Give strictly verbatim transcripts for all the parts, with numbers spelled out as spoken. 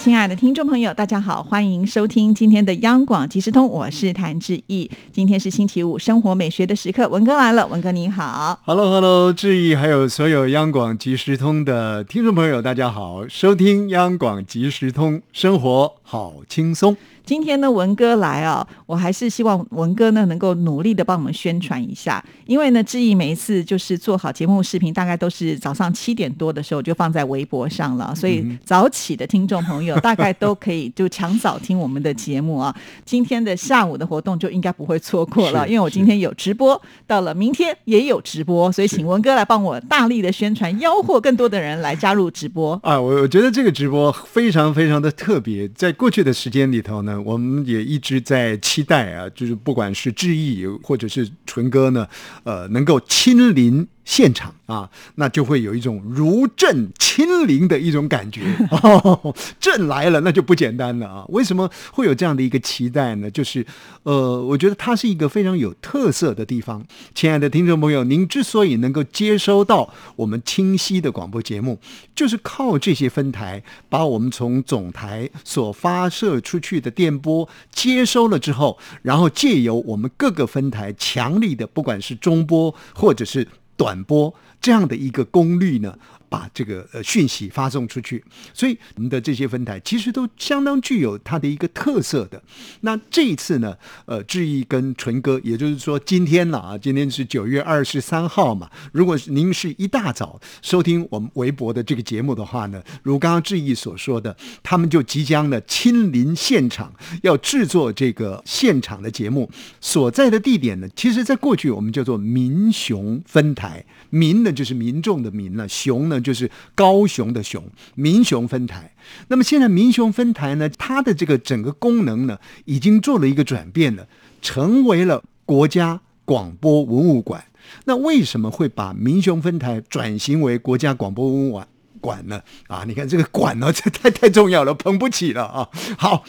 亲爱的听众朋友，大家好，欢迎收听今天的央广即时通，我是谭志毅。今天是星期五，生活美学的时刻，文哥来了。文哥你好。 Hello Hello 志毅，还有所有央广即时通的听众朋友，大家好，收听央广即时通，生活好轻松。今天呢，文哥来哦，我还是希望文哥呢能够努力的帮我们宣传一下，因为呢，志毅每一次就是做好节目视频，大概都是早上七点多的时候就放在微博上了，所以早起的听众朋友大概都可以就抢早听我们的节目啊。今天的下午的活动就应该不会错过了，因为我今天有直播，到了明天也有直播，所以请文哥来帮我大力的宣传，吆喝更多的人来加入直播啊！我我觉得这个直播非常非常的特别，在过去的时间里头呢，我们也一直在期待啊，就是不管是志毅或者是纯哥呢，呃，能够亲临现场啊，那就会有一种如朕亲临的一种感觉。哦，朕来了，那就不简单了啊！为什么会有这样的一个期待呢？就是呃，我觉得它是一个非常有特色的地方。亲爱的听众朋友，您之所以能够接收到我们清晰的广播节目，就是靠这些分台把我们从总台所发射出去的电波接收了之后，然后借由我们各个分台强力的，不管是中波或者是短波这样的一个功率呢，把这个呃讯息发送出去。所以我们的这些分台其实都相当具有它的一个特色的。那这一次呢，呃，志毅跟纯哥，也就是说今天了啊，今天是九月二十三号嘛。如果您是一大早收听我们微博的这个节目的话呢，如刚刚志毅所说的，他们就即将呢亲临现场，要制作这个现场的节目。所在的地点呢，其实在过去我们叫做民雄分台，民呢就是民众的民了，雄呢就是高雄的雄，民雄分台。那么现在民雄分台呢，它的这个整个功能呢，已经做了一个转变了，成为了国家广播文物馆。那为什么会把民雄分台转型为国家广播文物馆？馆呢啊，你看这个馆呢、哦，这太太重要了，捧不起了啊！好，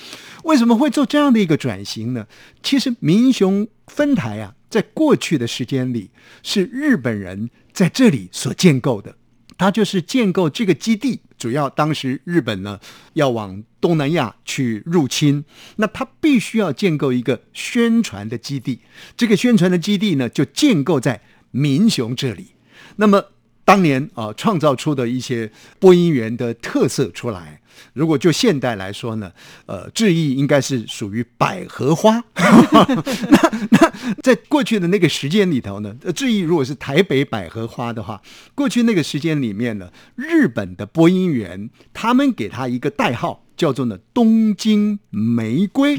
为什么会做这样的一个转型呢？其实民雄分台啊，在过去的时间里是日本人在这里所建构的，它就是建构这个基地。主要当时日本呢要往东南亚去入侵，那它必须要建构一个宣传的基地，这个宣传的基地呢就建构在民雄这里。那么当年啊、呃，创造出的一些播音员的特色出来。如果就现代来说呢，呃，志毅应该是属于百合花。那那在过去的那个时间里头呢，志毅如果是台北百合花的话，过去那个时间里面呢，日本的播音员他们给他一个代号，叫做呢东京玫瑰。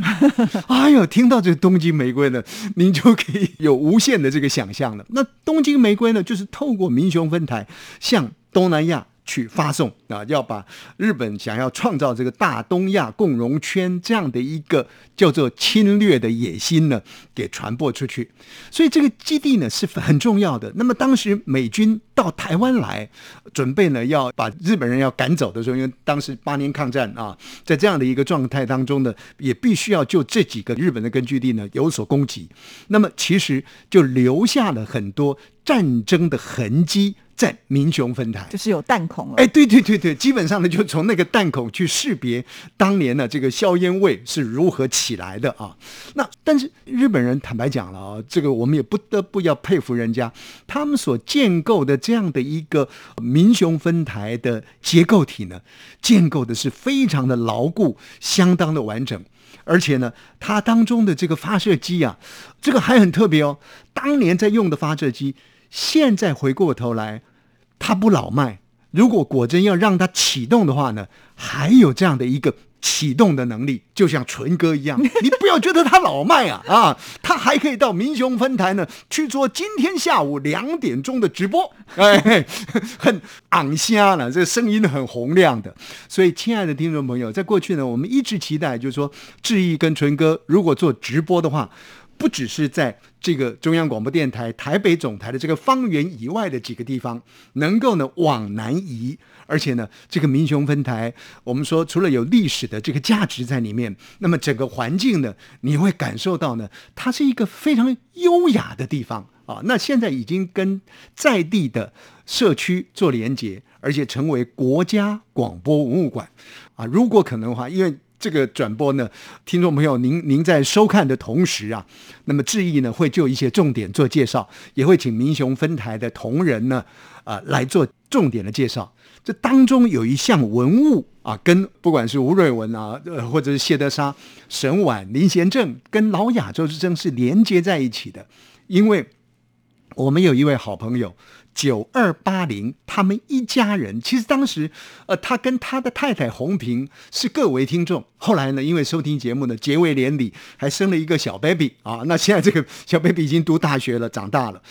哎呦，听到这东京玫瑰呢，您就可以有无限的这个想象了。那东京玫瑰呢，就是透过民雄分台向东南亚去发送啊，要把日本想要创造这个大东亚共荣圈这样的一个叫做侵略的野心呢，给传播出去。所以这个基地呢是很重要的。那么当时美军到台湾来，准备呢要把日本人要赶走的时候，因为当时八年抗战啊，在这样的一个状态当中呢，也必须要就这几个日本的根据地呢有所攻击。那么其实就留下了很多战争的痕迹。在民雄分台就是有弹孔了，哎，对对对对，基本上呢就从那个弹孔去识别当年呢这个硝烟味是如何起来的啊。那但是日本人坦白讲了啊，这个我们也不得不要佩服人家，他们所建构的这样的一个民雄分台的结构体呢，建构的是非常的牢固，相当的完整。而且呢，它当中的这个发射机啊，这个还很特别哦，当年在用的发射机，现在回过头来它不老迈，如果果真要让它启动的话呢，还有这样的一个启动的能力，就像纯哥一样，你不要觉得它老迈啊啊，它还可以到民雄分台呢去做今天下午两点钟的直播，哎，很昂瞎了，这声音很洪亮的。所以亲爱的听众朋友，在过去呢，我们一直期待就是说志毅跟纯哥如果做直播的话，不只是在这个中央广播电台台北总台的这个方圆以外的几个地方能够呢往南移，而且呢这个民雄分台我们说除了有历史的这个价值在里面，那么整个环境呢你会感受到呢它是一个非常优雅的地方啊。那现在已经跟在地的社区做连结，而且成为国家广播文物馆啊。如果可能的话，因为这个转播呢，听众朋友您您在收看的同时啊，那么志毅呢会就一些重点做介绍，也会请民雄分台的同仁呢啊、呃、来做重点的介绍。这当中有一项文物啊，跟不管是吴瑞文啊、呃、或者是谢德沙、沈婉、林贤正跟老亚洲之争是连接在一起的，因为我们有一位好朋友九二八零，他们一家人其实当时呃，他跟他的太太洪平是各位听众，后来呢因为收听节目呢结为连理，还生了一个小 baby 啊。那现在这个小 baby 已经读大学了，长大了。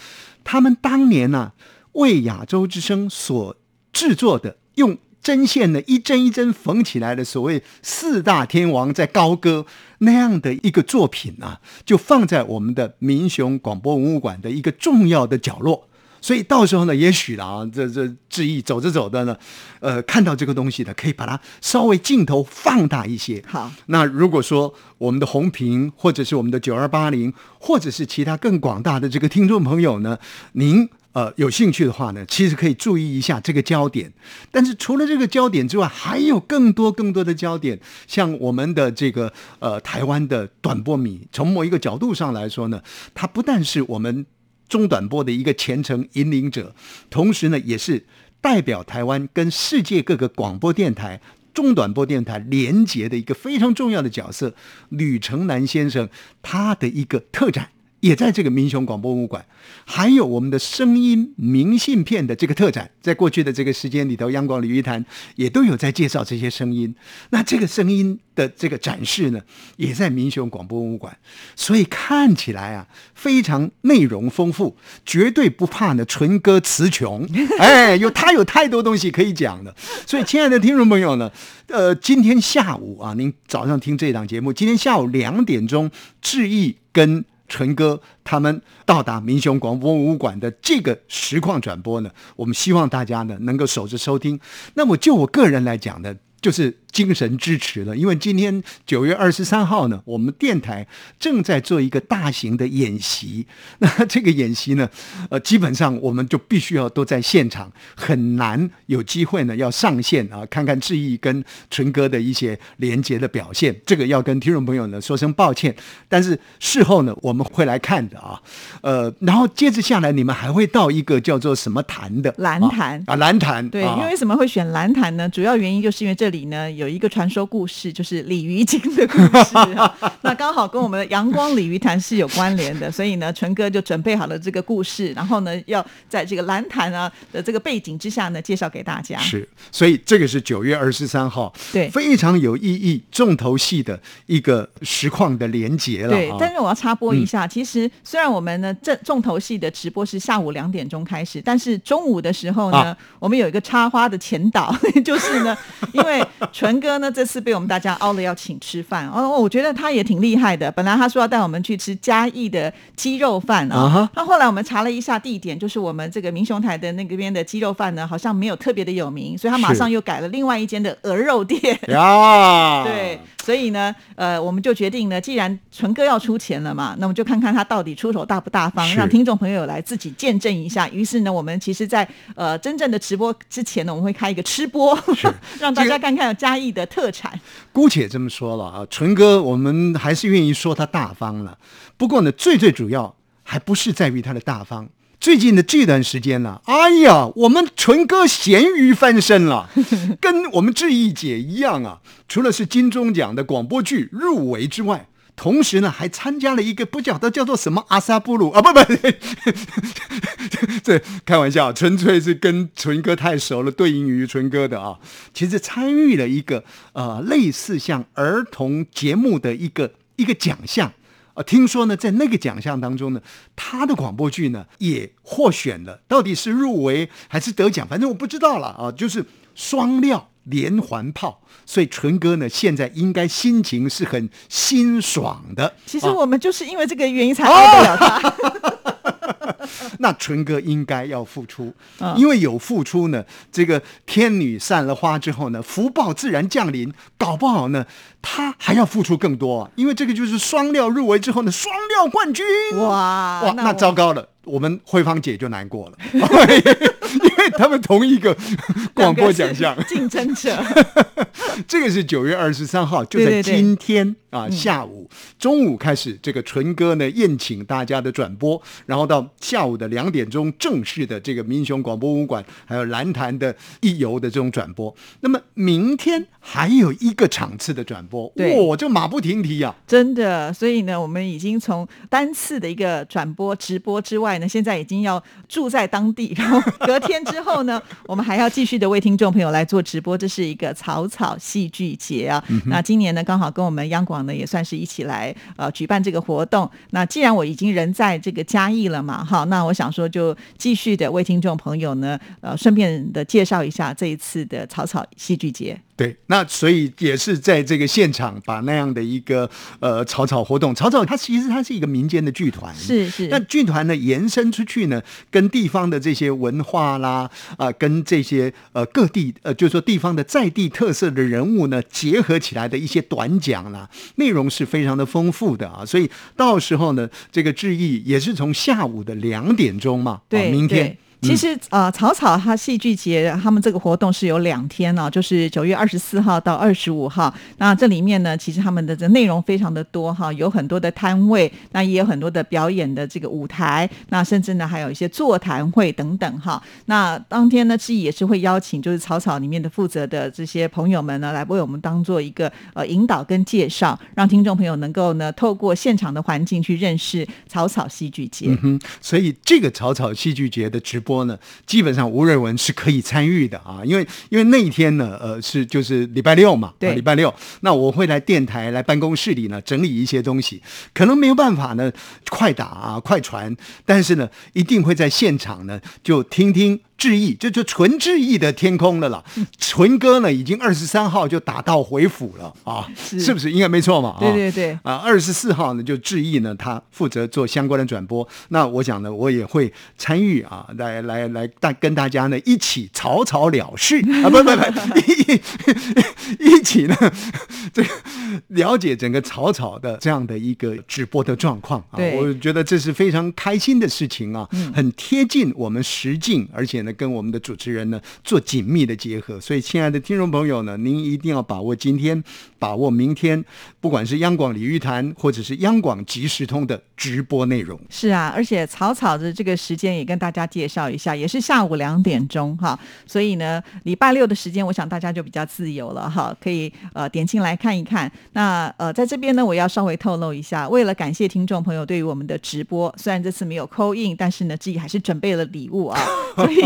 他们当年呢、啊、为亚洲之声所制作的，用针线呢一针一针缝起来的所谓四大天王在高歌那样的一个作品啊，就放在我们的民雄广播文物馆的一个重要的角落。所以到时候呢，也许啦啊，这这志毅走着走着呢，呃，看到这个东西呢，可以把它稍微镜头放大一些。好，那如果说我们的红屏，或者是我们的九二八零，或者是其他更广大的这个听众朋友呢，您呃有兴趣的话呢，其实可以注意一下这个焦点。但是除了这个焦点之外，还有更多更多的焦点。像我们的这个呃台湾的短波迷，从某一个角度上来说呢，它不但是我们中短波的一个前程引领者，同时呢也是代表台湾跟世界各个广播电台中短波电台连结的一个非常重要的角色。吕成南先生他的一个特展也在这个民雄广播文物馆，还有我们的声音明信片的这个特展，在过去的这个时间里头，央广鲤鱼谈也都有在介绍这些声音。那这个声音的这个展示呢，也在民雄广播文物馆，所以看起来啊，非常内容丰富，绝对不怕呢纯歌词穷。哎，有他有太多东西可以讲的。所以，亲爱的听众朋友呢，呃，今天下午啊，您早上听这档节目，今天下午两点钟，志毅跟纯哥他们到达民雄广播文物馆的这个实况转播呢，我们希望大家呢能够守着收听。那么就我个人来讲呢，就是精神支持了，因为今天九月二十三号呢，我们电台正在做一个大型的演习。那这个演习呢，呃，基本上我们就必须要都在现场，很难有机会呢要上线啊，看看志毅跟纯哥的一些连结的表现，这个要跟听众朋友呢说声抱歉。但是事后呢，我们会来看的啊，呃，然后接着下来你们还会到一个叫做什么坛的蓝坛啊，蓝坛。对，啊、因为为什么会选蓝坛呢？主要原因就是因为这里。里呢有一个传说故事，就是鲤鱼精的故事、啊、那刚好跟我们的阳光鲤鱼潭是有关联的，所以呢纯哥就准备好了这个故事，然后呢要在这个蓝潭啊的这个背景之下呢介绍给大家。是，所以这个是九月二十三号，对，非常有意义重头戏的一个实况的连结了、啊、对。但是我要插播一下、嗯、其实虽然我们呢这重头戏的直播是下午两点钟开始，但是中午的时候呢、啊、我们有一个插花的前导就是呢因为纯哥呢这次被我们大家凹了要请吃饭、哦、我觉得他也挺厉害的。本来他说要带我们去吃嘉义的鸡肉饭、啊 uh-huh. 那后来我们查了一下地点，就是我们这个民雄台的那边的鸡肉饭呢好像没有特别的有名，所以他马上又改了另外一间的鹅肉店、yeah. 对，所以呢呃，我们就决定呢既然纯哥要出钱了嘛，那我们就看看他到底出手大不大方，让听众朋友来自己见证一下。于是呢我们其实在呃真正的直播之前呢，我们会开一个吃播让大家看看有嘉义的特产。姑且这么说了啊，纯哥我们还是愿意说他大方了。不过呢最最主要还不是在于他的大方，最近的这段时间呢、啊、哎呀我们纯哥咸鱼翻身了跟我们志毅姐一样啊，除了是金钟奖的广播剧入围之外，同时呢还参加了一个不晓得叫做什么阿萨布鲁啊，不不这开玩笑，纯粹是跟纯哥太熟了，对应于纯哥的啊。其实参与了一个呃类似像儿童节目的一个一个奖项啊、呃，听说呢在那个奖项当中呢，他的广播剧呢也获选了，到底是入围还是得奖，反正我不知道了啊，就是双料连环炮，所以淳哥呢现在应该心情是很心爽的。其实我们就是因为这个原因才爱得了他、哦那淳哥应该要付出，因为有付出呢，这个天女散了花之后呢，福报自然降临，搞不好呢他还要付出更多、啊、因为这个就是双料入围之后呢，双料冠军，哇哇， 那, 那糟糕了，我们慧芳姐就难过了因为他们同一个广播奖项竞争者这个是九月二十三号，就在今天，对对对、啊、下午、嗯、中午开始，这个淳哥呢宴请大家的转播，然后到下午的两点钟正式的这个民雄广播文馆还有蓝潭的一游的这种转播。那么明天还有一个场次的转播，哇，就马不停蹄啊，真的。所以呢我们已经从单次的一个转播直播之外呢，现在已经要住在当地，然后隔天之后呢我们还要继续的为听众朋友来做直播，这是一个草草戏剧节啊、嗯、那今年呢刚好跟我们央广呢也算是一起来呃举办这个活动。那既然我已经人在这个嘉义了嘛，好，那我想说就继续的为听众朋友呢呃顺便的介绍一下这一次的草草戏剧节。对，那所以也是在这个现场把那样的一个呃草草活动，草草它其实它是一个民间的剧团，是是。那剧团呢延伸出去呢，跟地方的这些文化啦，啊、呃，跟这些呃各地呃，就是说地方的在地特色的人物呢结合起来的一些短讲啦，内容是非常的丰富的啊。所以到时候呢，这个致意也是从下午的两点钟嘛，对，哦、明天。其实呃，草草他戏剧节他们这个活动是有两天啊，就是九月二十四号到二十五号。那这里面呢，其实他们的内容非常的多哈，有很多的摊位，那也有很多的表演的这个舞台，那甚至呢还有一些座谈会等等哈。那当天呢，致意也是会邀请就是草草里面的负责的这些朋友们呢，来为我们当做一个呃引导跟介绍，让听众朋友能够呢透过现场的环境去认识草草戏剧节。嗯哼，所以这个草草戏剧节的直播呢，基本上吴瑞文是可以参与的啊，因为因为那一天呢，呃，是就是礼拜六嘛，对，礼拜六，那我会来电台来办公室里呢整理一些东西，可能没有办法呢快打啊快传，但是呢一定会在现场呢就听听。致意这就纯致意的天空了啦，淳哥呢已经二十三号就打道回府了啊，是，是不是应该没错嘛？对对对啊，二十四号呢就致意呢他负责做相关的转播，那我想呢我也会参与啊，来来来大跟大家呢一起草草了事啊，不不不一一起呢这个了解整个草草的这样的一个直播的状况啊，我觉得这是非常开心的事情啊，嗯、很贴近我们实境，而且呢。跟我们的主持人呢做紧密的结合，所以亲爱的听众朋友呢，您一定要把握今天，把握明天，不管是央广鲤鱼潭或者是央广即时通的直播内容。是啊，而且草草的这个时间也跟大家介绍一下，也是下午两点钟哈，所以呢礼拜六的时间我想大家就比较自由了哈，可以呃点进来看一看。那呃在这边呢我要稍微透露一下，为了感谢听众朋友对于我们的直播，虽然这次没有 call in， 但是呢自己还是准备了礼物啊所以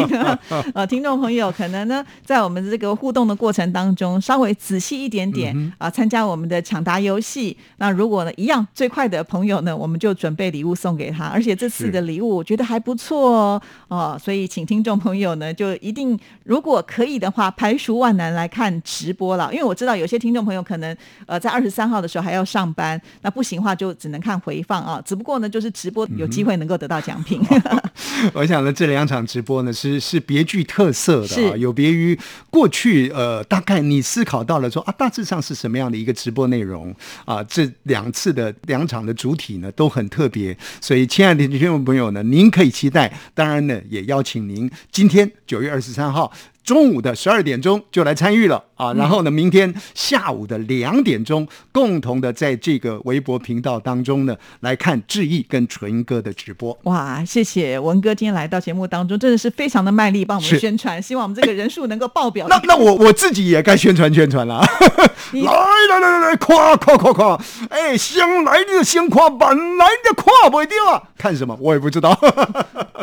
呃，听众朋友可能呢，在我们这个互动的过程当中，稍微仔细一点点啊、呃，参加我们的抢答游戏。那如果呢，一样最快的朋友呢，我们就准备礼物送给他，而且这次的礼物我觉得还不错哦。呃、所以请听众朋友呢，就一定如果可以的话，排除万难来看直播了，因为我知道有些听众朋友可能呃，在二十三号的时候还要上班，那不行的话就只能看回放啊。只不过呢，就是直播有机会能够得到奖品。嗯、我想呢，这两场直播呢是。是别具特色的、啊、有别于过去呃，大概你思考到了说啊，大致上是什么样的一个直播内容啊？这两次的两场的主体呢都很特别，所以亲爱的听众朋友呢，您可以期待，当然呢也邀请您今天九月二十三号中午的十二点钟就来参与了啊，然后呢明天下午的两点钟共同的在这个微博频道当中呢来看致意跟淳哥的直播。哇，谢谢文哥今天来到节目当中，真的是非常的卖力帮我们宣传，希望我们这个人数能够爆表。那那我我自己也该宣传宣传了来来来来夸夸夸夸，哎，先来的先夸，晚来的夸不掉啊，看什么我也不知道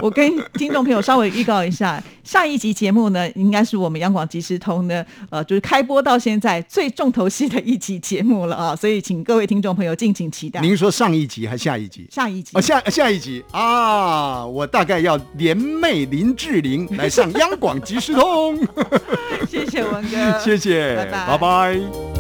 我跟听众朋友稍微预告一下，下一集节目呢应该应该是我们央广即时通呢，呃，就是开播到现在最重头戏的一集节目了啊，所以请各位听众朋友敬请期待。您说上一集还下一集？下一集、哦、下下一集啊！我大概要联袂林志玲来上央广即时通。谢谢文哥，谢谢，拜拜。拜拜。